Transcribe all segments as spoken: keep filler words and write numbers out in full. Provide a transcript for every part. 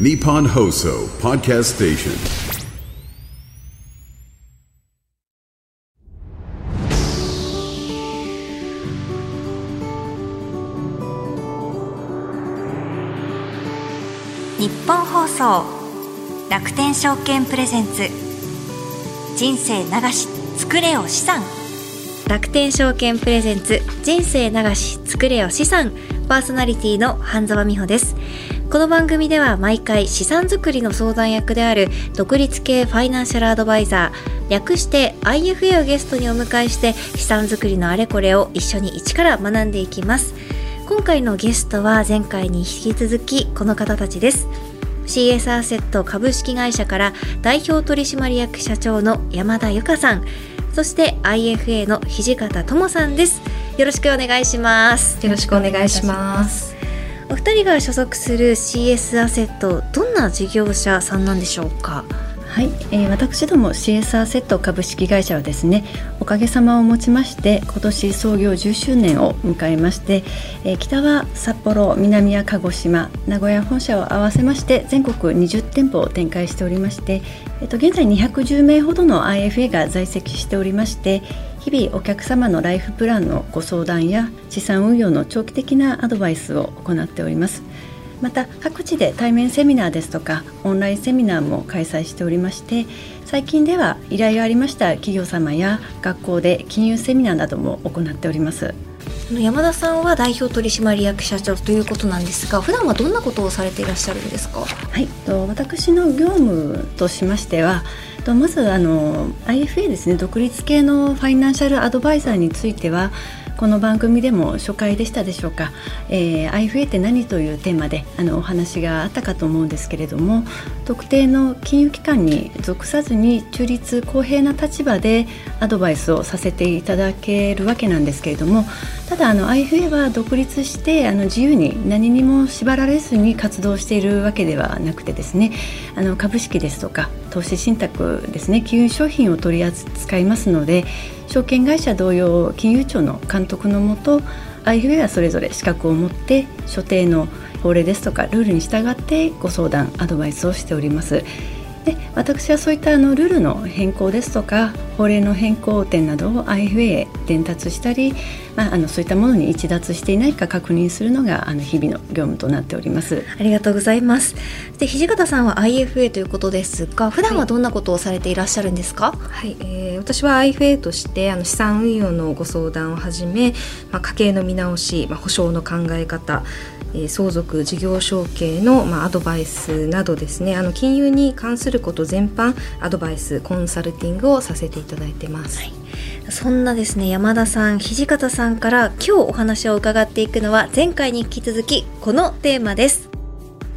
ニッポン放送ポッドキャストステーション日本放送楽天証券プレゼンツ人生流し作れよ資産。楽天証券プレゼンツ人生流し作れよ資産、パーソナリティの半沢美穂です。この番組では毎回資産作りの相談役である独立系ファイナンシャルアドバイザー、略して アイエフエー をゲストにお迎えして資産作りのあれこれを一緒に一から学んでいきます。今回のゲストは前回に引き続きこの方たちです。 シーエス アセット株式会社から代表取締役社長の山田由佳さん、そして アイエフエー の土方智さんです。よろしくお願いします。よろしくお願いします。お二人が所属する シーエス アセット、どんな事業者さんなんでしょうか？はい、えー、私ども シーエス アセット株式会社はですね、おかげさまをもちまして今年創業じゅっしゅうねんを迎えまして、えー、北は札幌、南は鹿児島、名古屋本社を合わせまして全国にじゅってんぽを展開しておりまして、えー、と現在にひゃくじゅうめいほどの アイエフエー が在籍しておりまして、日々お客様のライフプランのご相談や資産運用の長期的なアドバイスを行っております。また各地で対面セミナーですとかオンラインセミナーも開催しておりまして、最近では依頼がありました企業様や学校で金融セミナーなども行っております。山田さんは代表取締役社長ということなんですが、普段はどんなことをされていらっしゃるんですか？はい、私の業務としましては、まずあの アイエフエー ですね、独立系のファイナンシャルアドバイザーについてはこの番組でも初回でしたでしょうか、えー、アイエフエー って何というテーマであのお話があったかと思うんですけれども、特定の金融機関に属さずに中立公平な立場でアドバイスをさせていただけるわけなんですけれども、ただあの アイエフエー は独立してあの自由に何にも縛られずに活動しているわけではなくてですね、あの株式ですとか投資信託ですね、金融商品を取り扱いますので、証券会社同様金融庁の監督のもと アイエフエー はそれぞれ資格を持って所定の法令ですとかルールに従ってご相談アドバイスをしております。で、私はそういったあのルールの変更ですとか法令の変更点などを アイエフエー へ伝達したり、まあ、あのそういったものに逸脱していないか確認するのがあの日々の業務となっております。ありがとうございます。で、土方さんは アイエフエー ということですが、普段はどんなことをされていらっしゃるんですか？はい、はい、えー、私は アイエフエー としてあの資産運用のご相談をはじめ、まあ、家計の見直し、まあ、保証の考え方、えー、相続事業承継の、まあ、アドバイスなどですね、あの金融に関すること全般アドバイスコンサルティングをさせていただいてます。はい、そんなですね、山田さん、土方さんから今日お話を伺っていくのは前回に引き続きこのテーマです。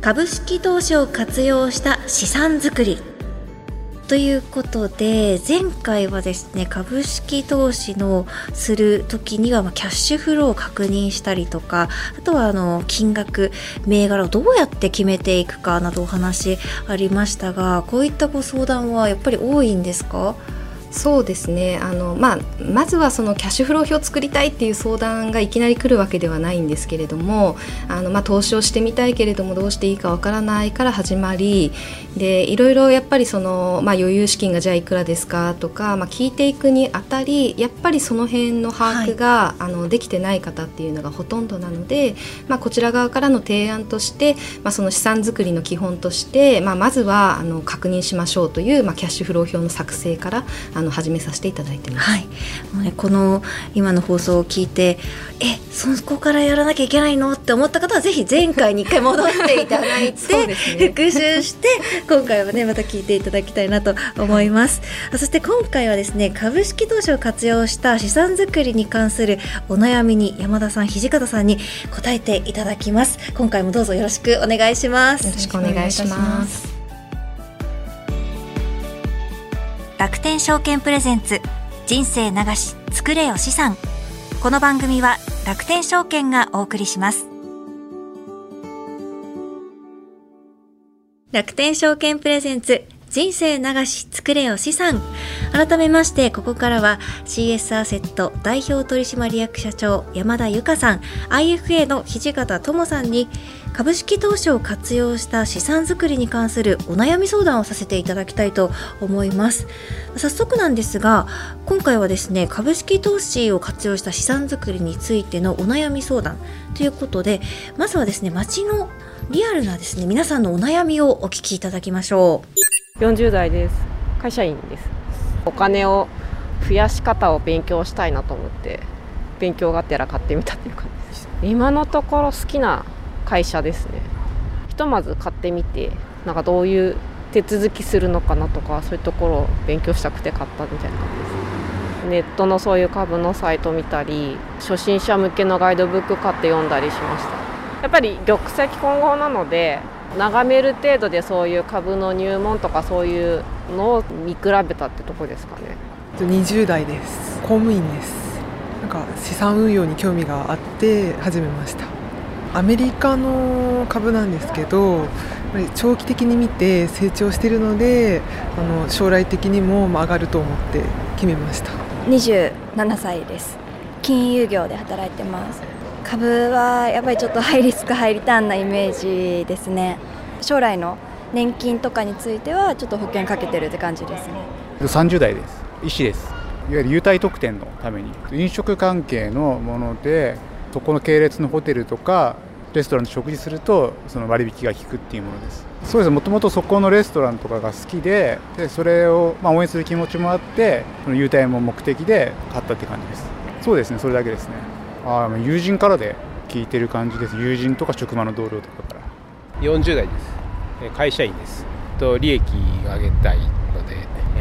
株式投資を活用した資産作りということで、前回はですね、株式投資のするときにはキャッシュフローを確認したりとか、あとはあの金額、銘柄をどうやって決めていくかなどお話ありましたが、こういったご相談はやっぱり多いんですか？そうですね、あの、まあ、まずはそのキャッシュフロー表を作りたいっていう相談がいきなり来るわけではないんですけれども、あの、まあ、投資をしてみたいけれどもどうしていいかわからないから始まりで、いろいろやっぱりその、まあ、余裕資金がじゃあいくらですかとか、まあ、聞いていくにあたりやっぱりその辺の把握が、はい、あのできてない方っていうのがほとんどなので、まあ、こちら側からの提案として、まあ、その資産作りの基本として、まあ、まずはあの確認しましょうという、まあ、キャッシュフロー表の作成からあの始めさせていただいてます。はい、もうね、この今の放送を聞いて、え、そこからやらなきゃいけないのって思った方はぜひ前回に一回戻っていただいて復習して今回はねまた聞いていただきたいなと思います。はい、そして今回はですね、株式投資を活用した資産作りに関するお悩みに山田さん、土方さんに答えていただきます。今回もどうぞよろしくお願いします。よろしくお願いします。楽天証券プレゼンツ人生流し作れよ資産。この番組は楽天証券がお送りします。楽天証券プレゼンツ人生流し作れよ資産。改めましてここからは シーエス アセット代表取締役社長山田由佳さん、 アイエフエー の土方智さんに株式投資を活用した資産作りに関するお悩み相談をさせていただきたいと思います。早速なんですが、今回はですね、株式投資を活用した資産作りについてのお悩み相談ということで、まずはですね、街のリアルなですね皆さんのお悩みをお聞きいただきましょう。よんじゅうだいです。会社員です。お金を増やし方を勉強したいなと思って勉強がてら買ってみたっていう感じです。今のところ好きな会社ですね。ひとまず買ってみて、なんかどういう手続きするのかなとか、そういうところを勉強したくて買ったみたいな感じです。ネットのそういう株のサイト見たり、初心者向けのガイドブック買って読んだりしました。やっぱり玉石混合なので、眺める程度でそういう株の入門とかそういうのを見比べたってとこですかね。にじゅうだいです。公務員です。なんか資産運用に興味があって始めました。アメリカの株なんですけど、やっぱり長期的に見て成長しているので、あの将来的にも上がると思って決めました。にじゅうななさいです。金融業で働いてます。株はやっぱりちょっとハイリスクハイリターンなイメージですね。将来の年金とかについてはちょっと保険かけてるって感じですね。さんじゅうだいです。医師です。いわゆる優待特典のために飲食関係のもので、そこの系列のホテルとかレストランで食事するとその割引が効くっていうものです。そうです。もともとそこのレストランとかが好き で, でそれをまあ応援する気持ちもあって、その優待も目的で買ったって感じです。そうですね、それだけですね。あ、友人からで聞いてる感じです。友人とか職場の同僚とかから。よんじゅうだいです。会社員です。と利益を上げたいの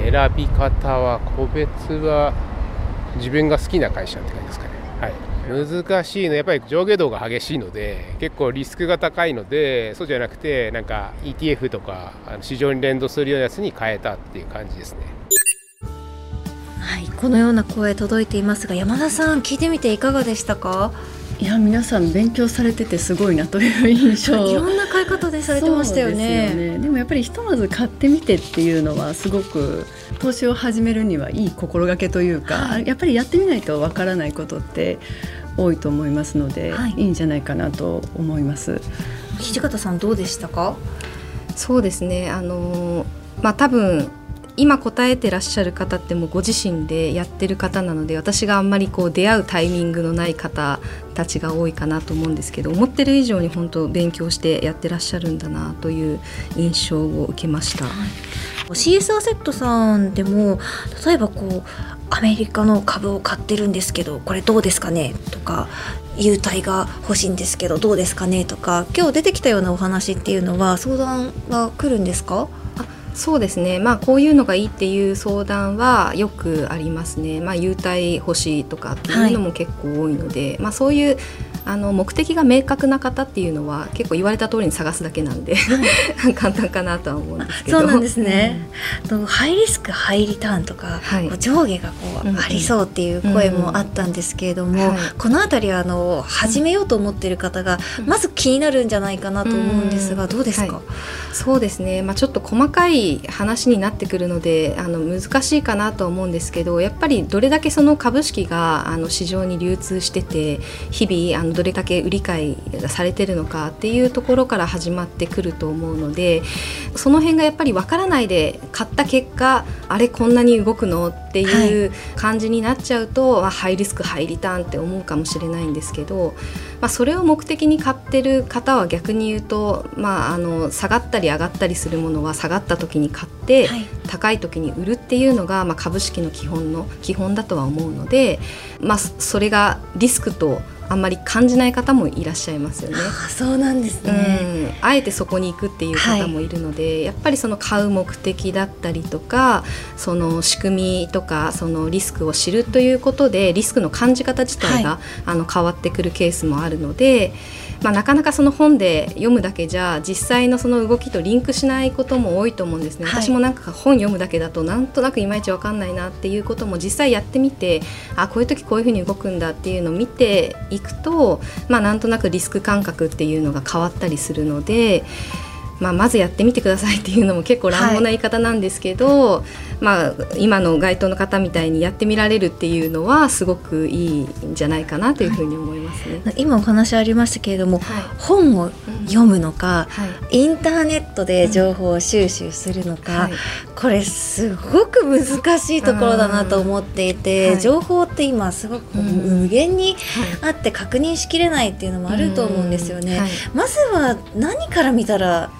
で、選び方は個別は自分が好きな会社って感じですかね。はい。難しいのやっぱり上下動が激しいので、結構リスクが高いので、そうじゃなくてなんか イーティーエフ とか市場に連動するようなやつに変えたっていう感じですね。はい、このような声届いていますが、山田さん聞いてみていかがでしたか？いや、皆さん勉強されててすごいなという印象いろんな買い方でされてましたよ ね, ですよね。でもやっぱりひとまず買ってみてっていうのはすごく投資を始めるにはいい心がけというか、はい、やっぱりやってみないとわからないことって多いと思いますので、はい、いいんじゃないかなと思います。土方さんどうでしたか？そうですね、あの、まあ、多分今答えてらっしゃる方ってもうご自身でやってる方なので、私があんまりこう出会うタイミングのない方たちが多いかなと思うんですけど、思ってる以上に本当勉強してやってらっしゃるんだなという印象を受けました。はい、シーエス アセットさんでも例えばこうアメリカの株を買ってるんですけどこれどうですかねとか、優待が欲しいんですけどどうですかねとか、今日出てきたようなお話っていうのは相談は来るんですか？そうですね、まあ、こういうのがいいっていう相談はよくありますね。まあ、優待欲しいとかっていうのも結構多いので、はい、まあ、そういうあの目的が明確な方っていうのは結構言われた通りに探すだけなんで、はい、簡単かなとは思うんですけど。そうなんですね、うん、ハイリスクハイリターンとか、はい、こう上下がこう、うん、ありそうっていう声もあったんですけれども、うん、このあたりはあの始めようと思っている方がまず気になるんじゃないかなと思うんですが、うん、どうですか？はい、そうですね、まあ、ちょっと細かい話になってくるのであの難しいかなと思うんですけど、やっぱりどれだけその株式があの市場に流通してて日々あのどれだけ売り買いされてるのかっていうところから始まってくると思うので、その辺がやっぱり分からないで買った結果あれこんなに動くのっていう感じになっちゃうと、はい、ハイリスクハイリターンって思うかもしれないんですけど、まあ、それを目的に買ってる方は逆に言うと、まあ、あの下がったり上がったりするものは下がった時に買って、はい、高い時に売るっていうのが、まあ、株式の基本の基本だとは思うので、まあ、それがリスクとあんまり感じない方もいらっしゃいますよね。あ、そうなんですね、うん、あえてそこに行くっていう方もいるので、はい、やっぱりその買う目的だったりとかその仕組みとかそのリスクを知るということでリスクの感じ方自体が、はい、あの変わってくるケースもあるので、まあ、なかなかその本で読むだけじゃ実際のその動きとリンクしないことも多いと思うんですね。はい、私もなんか本読むだけだとなんとなくいまいちわかんないなっていうことも実際やってみて、あ、こういう時こういうふうに動くんだっていうのを見ていくと、まあ、なんとなくリスク感覚っていうのが変わったりするので、まあ、まずやってみてくださいっていうのも結構乱暴な言い方なんですけど、はい、まあ、今の該当の方みたいにやってみられるっていうのはすごくいいんじゃないかなというふうに思いますね。はい、今お話ありましたけれども、はい、本を読むのか、うん、はい、インターネットで情報を収集するのか、うん、はい、これすごく難しいところだなと思っていて、はい、情報って今すごく無限にあって確認しきれないっていうのもあると思うんですよね。うん、はい、まずは何から見たら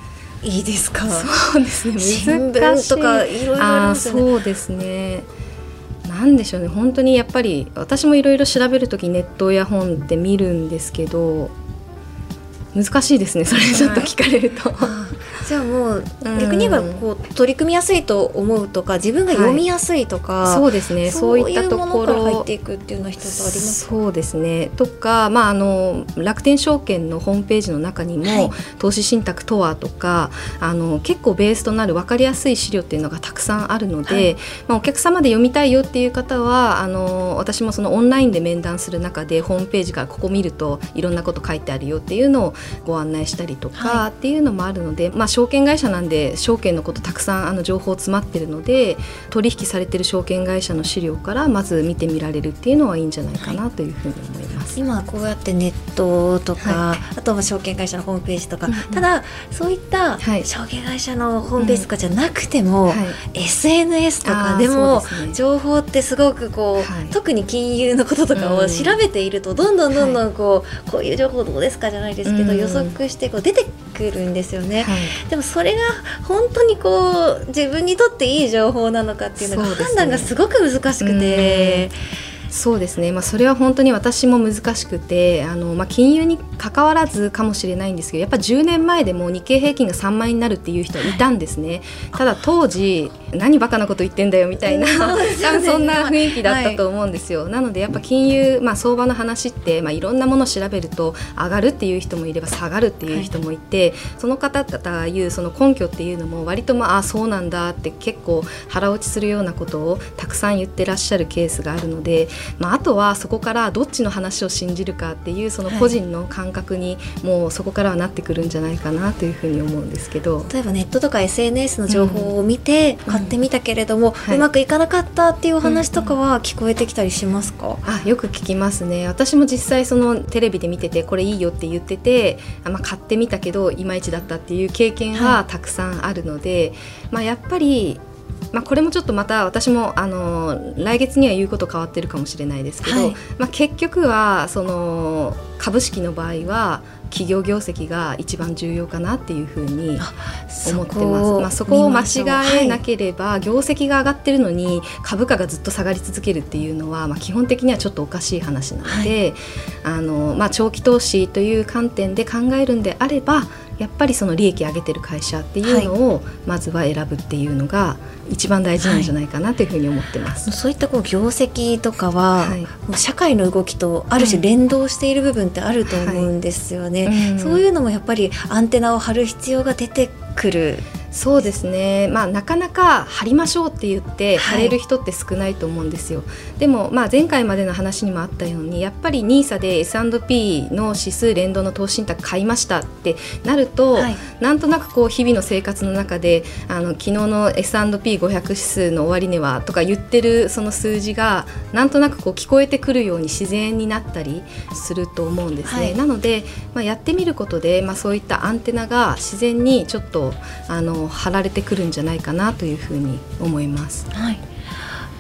いいですか？そうですね、新聞とかいろいろありますよね。そうですね、なんでしょうね、本当にやっぱり私もいろいろ調べるときネットや本って見るんですけど難しいですね、それちょっと聞かれると。はい、じゃあもう逆に言えばこう取り組みやすいと思うとか自分が読みやすいとか、はい、そうですね、そういったところ、そういうものから入っていくっていうのは一つありますか？そうですね、とか、まあ、あの楽天証券のホームページの中にも、はい、投資信託とはとかあの結構ベースとなる分かりやすい資料っていうのがたくさんあるので、はい、まあ、お客様で読みたいよっていう方はあの私もそのオンラインで面談する中でホームページからここ見るといろんなこと書いてあるよっていうのをご案内したりとかっていうのもあるので、はい、まあ、証券会社なんで証券のことたくさんあの情報詰まってるので取引されてる証券会社の資料からまず見てみられるっていうのはいいんじゃないかなというふうに思います。はい、今こうやってネットとか、はい、あとは証券会社のホームページとか、うんうん、ただそういった証券会社のホームページとかじゃなくても、はい、エスエヌエス とかでも情報ってすごくこう、はい、特に金融のこととかを調べているとどんどんどんどんこう、はい、こういう情報どうですかじゃないですけど、うん、予測してこう出てくるんですよね。はい、でもそれが本当にこう自分にとっていい情報なのかっていうのが判断がすごく難しくて、そうですね、まあ、それは本当に私も難しくてあの、まあ、金融に関わらずかもしれないんですけどやっぱじゅうねんまえでも日経平均がさんまん円になるっていう人はいたんですね。はい、ただ当時何バカなこと言ってんだよみたいなそんな雰囲気だったと思うんですよ。はい、なのでやっぱ金融、まあ、相場の話って、まあ、いろんなものを調べると上がるっていう人もいれば下がるっていう人もいて、はい、その方々いうその根拠っていうのも割とまあそうなんだって結構腹落ちするようなことをたくさん言ってらっしゃるケースがあるので、まあ、あとはそこからどっちの話を信じるかっていうその個人の感覚にもうそこからはなってくるんじゃないかなというふうに思うんですけど、例えばネットとか エスエヌエス の情報を見て買ってみたけれども、うん、はい、うまくいかなかったっていうお話とかは聞こえてきたりしますか？あ、よく聞きますね。私も実際そのテレビで見ててこれいいよって言ってて、まあ、買ってみたけどいまいちだったっていう経験はたくさんあるので、はい、まあ、やっぱりまあ、これもちょっとまた私もあの来月には言うこと変わってるかもしれないですけど、はい、まあ、結局はその株式の場合は企業業績が一番重要かなっていうふうに思ってます。まあ、そこを間違えなければ業績が上がってるのに株価がずっと下がり続けるっていうのは、まあ、基本的にはちょっとおかしい話なので、はい、あのまあ、長期投資という観点で考えるんであればやっぱりその利益上げてる会社っていうのをまずは選ぶっていうのが一番大事なんじゃないかなというふうに思ってます。はい、そういったこう業績とかは、はい、もう社会の動きとある種連動している部分ってあると思うんですよね。はい、うん、そういうのもやっぱりアンテナを張る必要が出てくる。そうですね、まあ、なかなか張りましょうって言って張れる人って少ないと思うんですよ。はい、でも、まあ、前回までの話にもあったようにやっぱり ニーサ で エスアンドピー の指数連動の投資信託買いましたってなると、はい、なんとなくこう日々の生活の中であの昨日の エスアンドピーごひゃく 指数の終値はとか言ってるその数字がなんとなくこう聞こえてくるように自然になったりすると思うんですね。はい、なので、まあ、やってみることで、まあ、そういったアンテナが自然にちょっとあの張られてくるんじゃないかなというふうに思います。はい、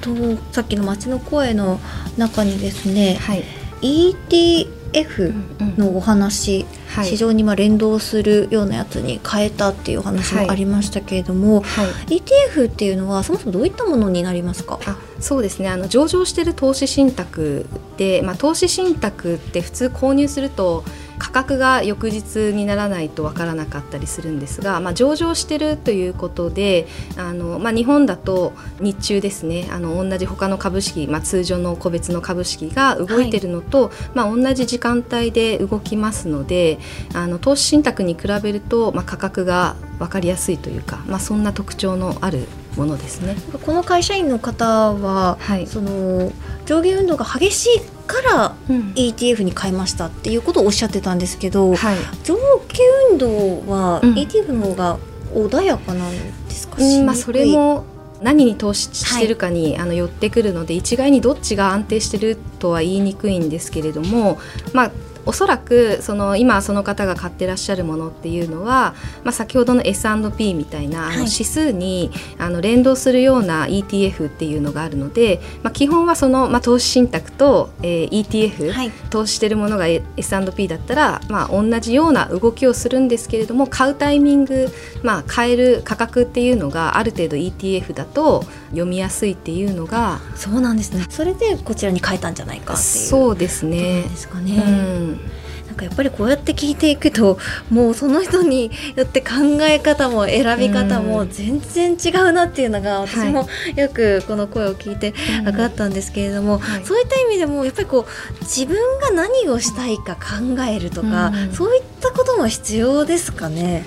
とさっきの街の声の中にですね、はい、イーティーエフ のお話、うんうん、はい、市場にま連動するようなやつに変えたっていうお話もありましたけれども、はいはい、イーティーエフ っていうのはそもそもどういったものになりますか？あ、そうですね、あの上場している投資信託で、まあ、投資信託って普通購入すると価格が翌日にならないと分からなかったりするんですが、まあ、上場してるということであの、まあ、日本だと日中ですね、あの同じ他の株式、まあ、通常の個別の株式が動いてるのと、はい、まあ、同じ時間帯で動きますのであの投資信託に比べると、まあ、価格が分かりやすいというか、まあ、そんな特徴のあるものですね。この会社員の方は、はい、その上下運動が激しいから イーティーエフ に変えましたっていうことをおっしゃってたんですけど、うんはい、上下運動は イーティーエフ の方が穏やかなんですか、うんまあ、それも何に投資してるかに、はい、あの寄ってくるので一概にどっちが安定してるとは言いにくいんですけれども、まあ、おそらくその今その方が買ってらっしゃるものっていうのは、まあ、先ほどの エスアンドピー みたいなあの指数にあの連動するような イーティーエフ っていうのがあるので、まあ、基本はその、まあ、投資信託と、えー、イーティーエフ、はい、投資してるものが エスアンドピー だったら、まあ、同じような動きをするんですけれども買うタイミング、まあ、買える価格っていうのがある程度 イーティーエフ だと読みやすいっていうのがそうなんですね。それでこちらに変えたんじゃないかっていうそうですね。どうですかね、うんなんかやっぱりこうやって聞いていくともうその人によって考え方も選び方も全然違うなっていうのが私もよくこの声を聞いて分かったんですけれども、はい、そういった意味でもやっぱりこう自分が何をしたいか考えるとかそういったことも必要ですかね。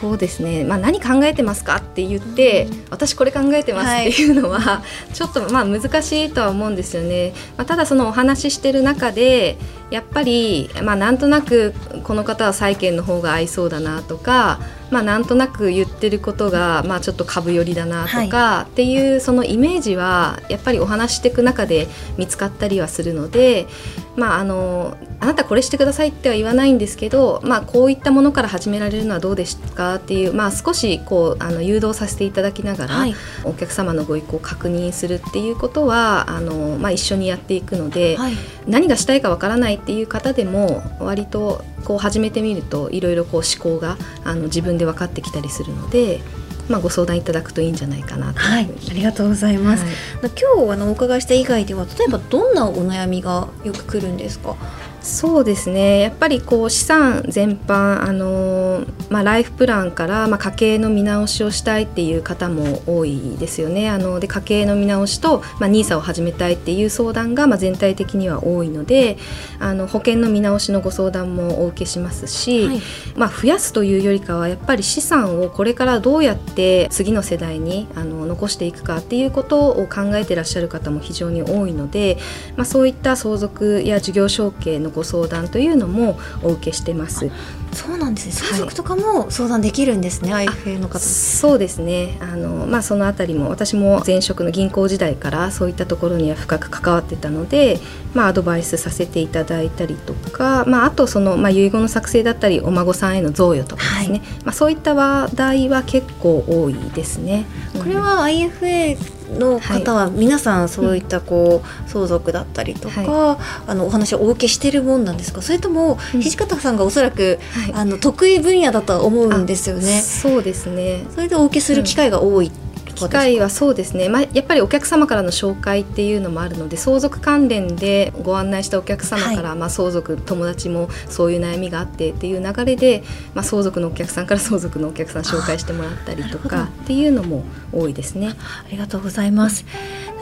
そうですね、まあ、何考えてますかって言って、うん、私これ考えてますっていうのは、はい、ちょっとまあ難しいとは思うんですよね、まあ、ただそのお話ししてる中でやっぱり、まあ、なんとなくこの方は債券の方が合いそうだなとか、まあ、なんとなく言ってることが、まあ、ちょっと株寄りだなとかっていう、はい、そのイメージはやっぱりお話していく中で見つかったりはするので、まあ、あのあなたこれしてくださいっては言わないんですけど、まあ、こういったものから始められるのはどうですかっていう、まあ、少しこうあの誘導させていただきながら、はい、お客様のご意向を確認するっていうことはあの、まあ、一緒にやっていくので、はい、何がしたいかわからないっていう方でも割とこう始めてみるといろいろこう思考があの自分で分かってきたりするので、まあ、ご相談いただくといいんじゃないかなというふうに、はい、ありがとうございます、はい、今日あのお伺いした以外では例えばどんなお悩みがよく来るんですか。そうですね、やっぱりこう資産全般あの、まあ、ライフプランから、まあ、家計の見直しをしたいっていう方も多いですよね。あので家計の見直しと、まあ、ニーサを始めたいっていう相談が、まあ、全体的には多いのであの保険の見直しのご相談もお受けしますし、はいまあ、増やすというよりかはやっぱり資産をこれからどうやって次の世代にあの残していくかっていうことを考えてらっしゃる方も非常に多いので、まあ、そういった相続や事業承継のご相談というのもお受けしてます。そうなんですね。相続とかも相談できるんですね、はい、アイエフエー の方。そうですねあの、まあ、そのあたりも私も前職の銀行時代からそういったところには深く関わってたので、まあ、アドバイスさせていただいたりとか、まあ、あとその、まあ、遺言の作成だったりお孫さんへの贈与とかですね、はいまあ、そういった話題は結構多いですね。これは アイエフエーの方は皆さんそういったこう相続だったりとか、はい、あのお話をお受けしてるもんなんですか。それとも土方さんがおそらく、はい、あの得意分野だとは思うんですよね。そうですね。それでお受けする機会が多い、うん機会はそうですね、まあ、やっぱりお客様からの紹介っていうのもあるので相続関連でご案内したお客様から、はいまあ、相続友達もそういう悩みがあってっていう流れで、まあ、相続のお客さんから相続のお客さん紹介してもらったりとかっていうのも多いですね。ありがとうございます。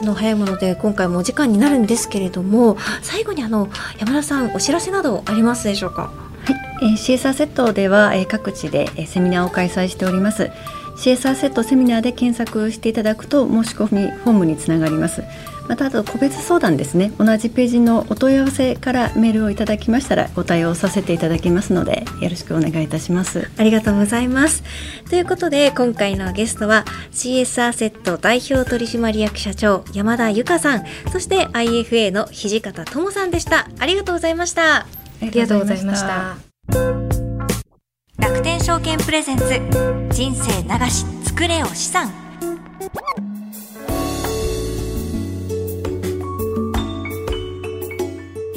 あの早いもので今回もお時間になるんですけれども最後にあの山田さんお知らせなどありますでしょうか。はいえー、シーエスアール セットでは、えー、各地で、えー、セミナーを開催しております。シーエスアール セットセミナーで検索していただくと申し込みフォームにつながります。またあと個別相談ですね、同じページのお問い合わせからメールをいただきましたらご対応させていただきますのでよろしくお願いいたします。ありがとうございます。ということで今回のゲストは シーエスアール セット代表取締役社長山田由佳さん、そして アイエフエー の土方智さんでした。ありがとうございました。ありがとうございました。楽天証券プレゼンツ人生流し作れお資産。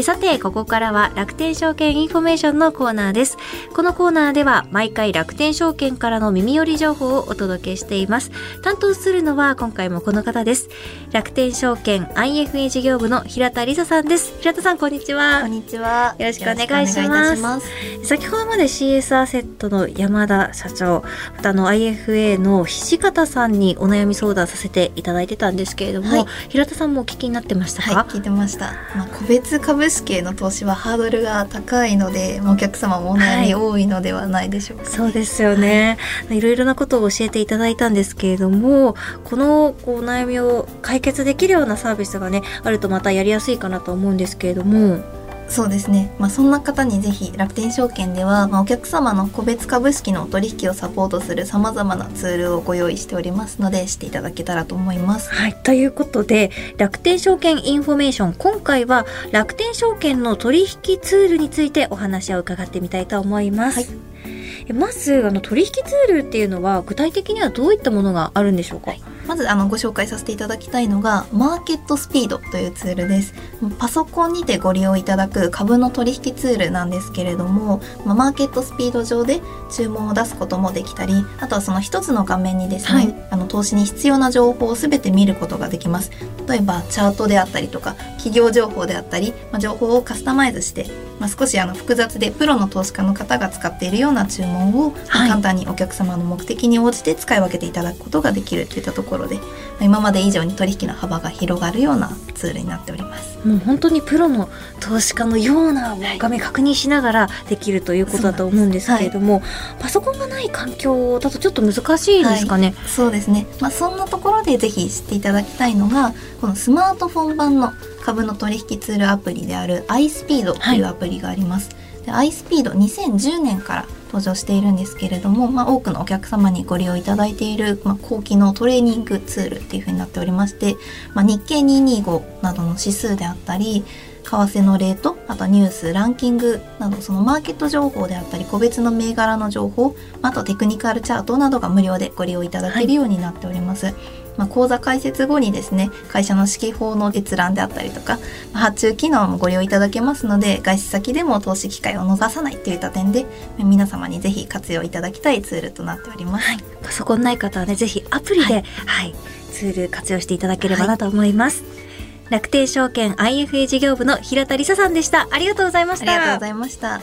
さてここからは楽天証券インフォメーションのコーナーです。このコーナーでは毎回楽天証券からの耳寄り情報をお届けしています。担当するのは今回もこの方です。楽天証券 アイエフエー 事業部の平田理沙さんです。平田さんこんにちは。こんにちは。よろしくお願いします。先ほどまで シーエスアール セットの山田社長またあの アイエフエー の土方さんにお悩み相談させていただいてたんですけれども、はい、平田さんもお聞きになってましたか。はい聞いてました、まあ、個別株式資系の投資はハードルが高いので、お客様もお悩み多いのではないでしょうか、ね。はい、そうですよね、はい、いろいろなことを教えていただいたんですけれども、このこう悩みを解決できるようなサービスが、ね、あるとまたやりやすいかなと思うんですけれども。そうですね、まあ、そんな方にぜひ楽天証券では、まあ、お客様の個別株式のお取引をサポートするさまざまなツールをご用意しておりますので、していただけたらと思います、はい、ということで楽天証券インフォメーション、今回は楽天証券の取引ツールについてお話を伺ってみたいと思います、はい。まずあの取引ツールっていうのは具体的にはどういったものがあるんでしょうか。はい、まずあのご紹介させていただきたいのがマーケットスピードというツールです。パソコンにてご利用いただく株の取引ツールなんですけれども、まあ、マーケットスピード上で注文を出すこともできたり、あとはその一つの画面にですね、はい、あの投資に必要な情報をすべて見ることができます。例えばチャートであったりとか企業情報であったり、まあ、情報をカスタマイズして、まあ、少しあの複雑でプロの投資家の方が使っているような注文を、はい、簡単にお客様の目的に応じて使い分けていただくことができるといったところで、今まで以上に取引の幅が広がるようなツールになっております。もう本当にプロの投資家のような画面確認しながらできるということだと思うんですけれども、はい、パソコンがない環境だとちょっと難しいですかね、はい、そうですね、まあ、そんなところでぜひ知っていただきたいのがこのスマートフォン版の株の取引ツールアプリである iSpeed というアプリがあります、はい、で iSpeed にせんじゅうねんから登場しているんですけれども、まあ、多くのお客様にご利用いただいている、まあ、高機能トレーニングツールっていう風になっておりまして、まあ、日経にひゃくにじゅうごなどの指数であったり為替のレート、あとニュース、ランキングなどそのマーケット情報であったり個別の銘柄の情報、あとテクニカルチャートなどが無料でご利用いただけるようになっております、はい。まあ、講座開設後にですね、会社の指揮法の閲覧であったりとか、まあ、発注機能もご利用いただけますので、外出先でも投資機会を逃さないといった点で皆様にぜひ活用いただきたいツールとなっております、はい。パソコンない方はね、ぜひアプリで、はいはい、ツール活用していただければなと思います、はい。楽天証券 アイエフエー 事業部の平田理沙さんでした。ありがとうございました。ありがとうございました。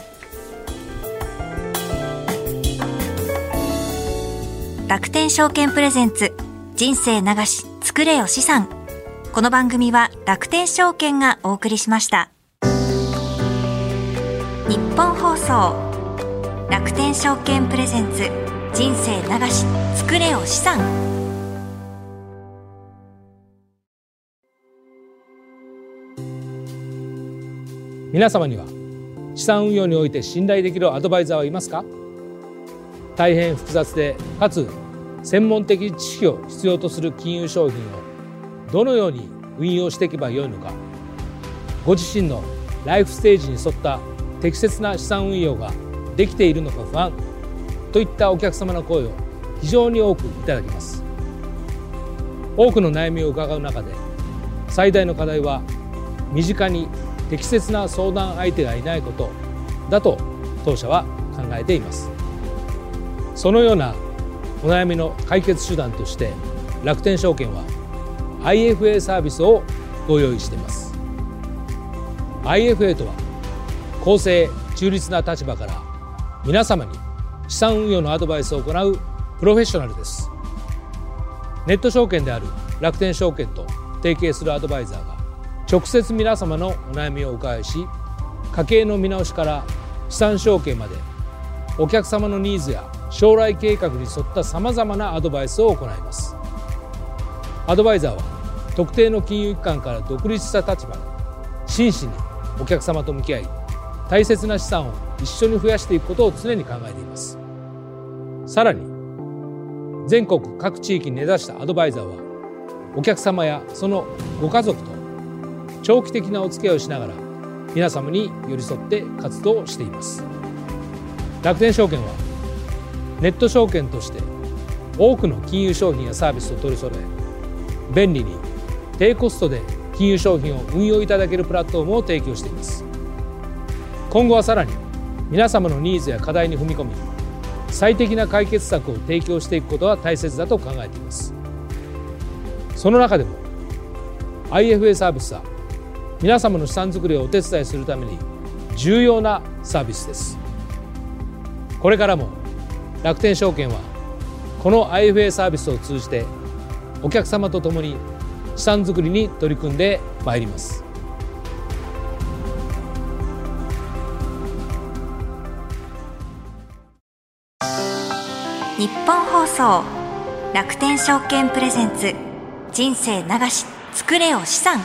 楽天証券プレゼンツ、人生流し作れよ資産。この番組は楽天証券がお送りしました。日本放送楽天証券プレゼンツ、人生流し作れよ資産。皆様には資産運用において信頼できるアドバイザーはいますか。大変複雑でかつ専門的知識を必要とする金融商品をどのように運用していけばよいのか、ご自身のライフステージに沿った適切な資産運用ができているのか不安といったお客様の声を非常に多くいただきます。多くの悩みを伺う中で最大の課題は身近に適切な相談相手がいないことだと当社は考えています。そのようなお悩みの解決手段として楽天証券は アイエフエー サービスをご用意しています。 アイエフエー とは公正中立な立場から皆様に資産運用のアドバイスを行うプロフェッショナルです。ネット証券である楽天証券と提携するアドバイザーが直接皆様のお悩みをお伺いし、家計の見直しから資産承継までお客様のニーズや将来計画に沿ったさまざまなアドバイスを行います。アドバイザーは特定の金融機関から独立した立場で真摯にお客様と向き合い、大切な資産を一緒に増やしていくことを常に考えています。さらに全国各地域に根ざしたアドバイザーはお客様やそのご家族と長期的なお付き合いをしながら皆様に寄り添って活動しています。楽天証券はネット証券として多くの金融商品やサービスを取り揃え、便利に低コストで金融商品を運用いただけるプラットフォームを提供しています。今後はさらに皆様のニーズや課題に踏み込み、最適な解決策を提供していくことは大切だと考えています。その中でも アイエフエー サービスは皆様の資産作りをお手伝いするために重要なサービスです。これからも楽天証券はこの アイエフエー サービスを通じてお客様と共に資産作りに取り組んでまいります。日本放送、楽天証券プレゼンツ、人生流し作れよ資産。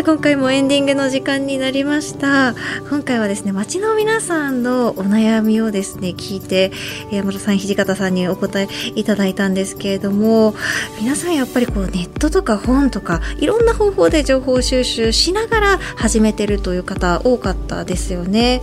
今回もエンディングの時間になりました。今回はですね、街の皆さんのお悩みをですね聞いて、山田さん、土方さんにお答えいただいたんですけれども、皆さんやっぱりこうネットとか本とかいろんな方法で情報収集しながら始めてるという方多かったですよね。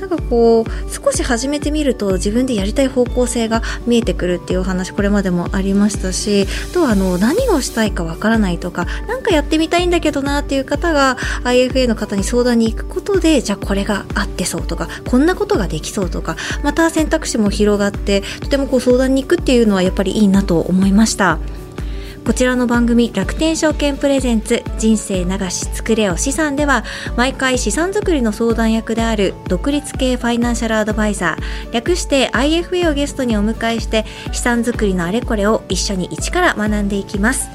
なんかこう少し始めてみると自分でやりたい方向性が見えてくるっていうお話、これまでもありましたし、あとはあの何をしたいかわからないとか、なんかやってみたいんだけどなっていう方が アイエフエー の方に相談に行くことで、じゃあこれが合ってそうとか、こんなことができそうとか、また選択肢も広がって、とてもこう相談に行くっていうのはやっぱりいいなと思いました。こちらの番組、楽天証券プレゼンツ、人生流し作れよ資産では、毎回資産作りの相談役である独立系ファイナンシャルアドバイザー、略して アイエフエー をゲストにお迎えして、資産作りのあれこれを一緒に一から学んでいきます。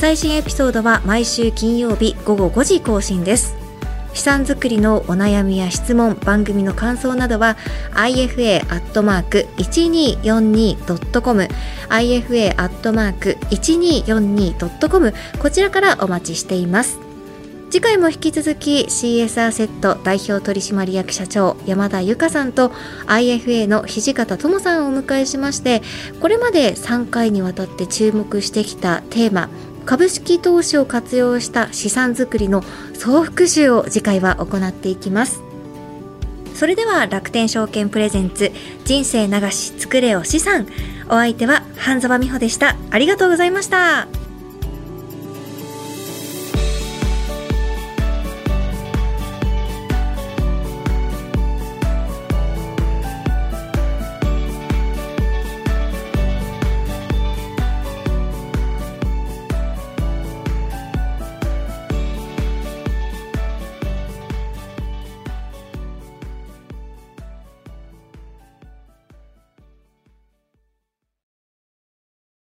最新エピソードは毎週金曜日午後ごじ更新です。資産作りのお悩みや質問、番組の感想などは アイエフエーアットマークいちにーよんにードットコム アイエフエーアットマークいちにーよんにードットコム、こちらからお待ちしています。次回も引き続き シーエス アセット代表取締役社長山田由佳さんと アイエフエー の土方智さんをお迎えしまして、これまでさんかいにわたって注目してきたテーマ、株式投資を活用した資産作りの総復習を次回は行っていきます。それでは楽天証券プレゼンツ、人生流し作れよ資産。お相手は半沢美穂でした。ありがとうございました。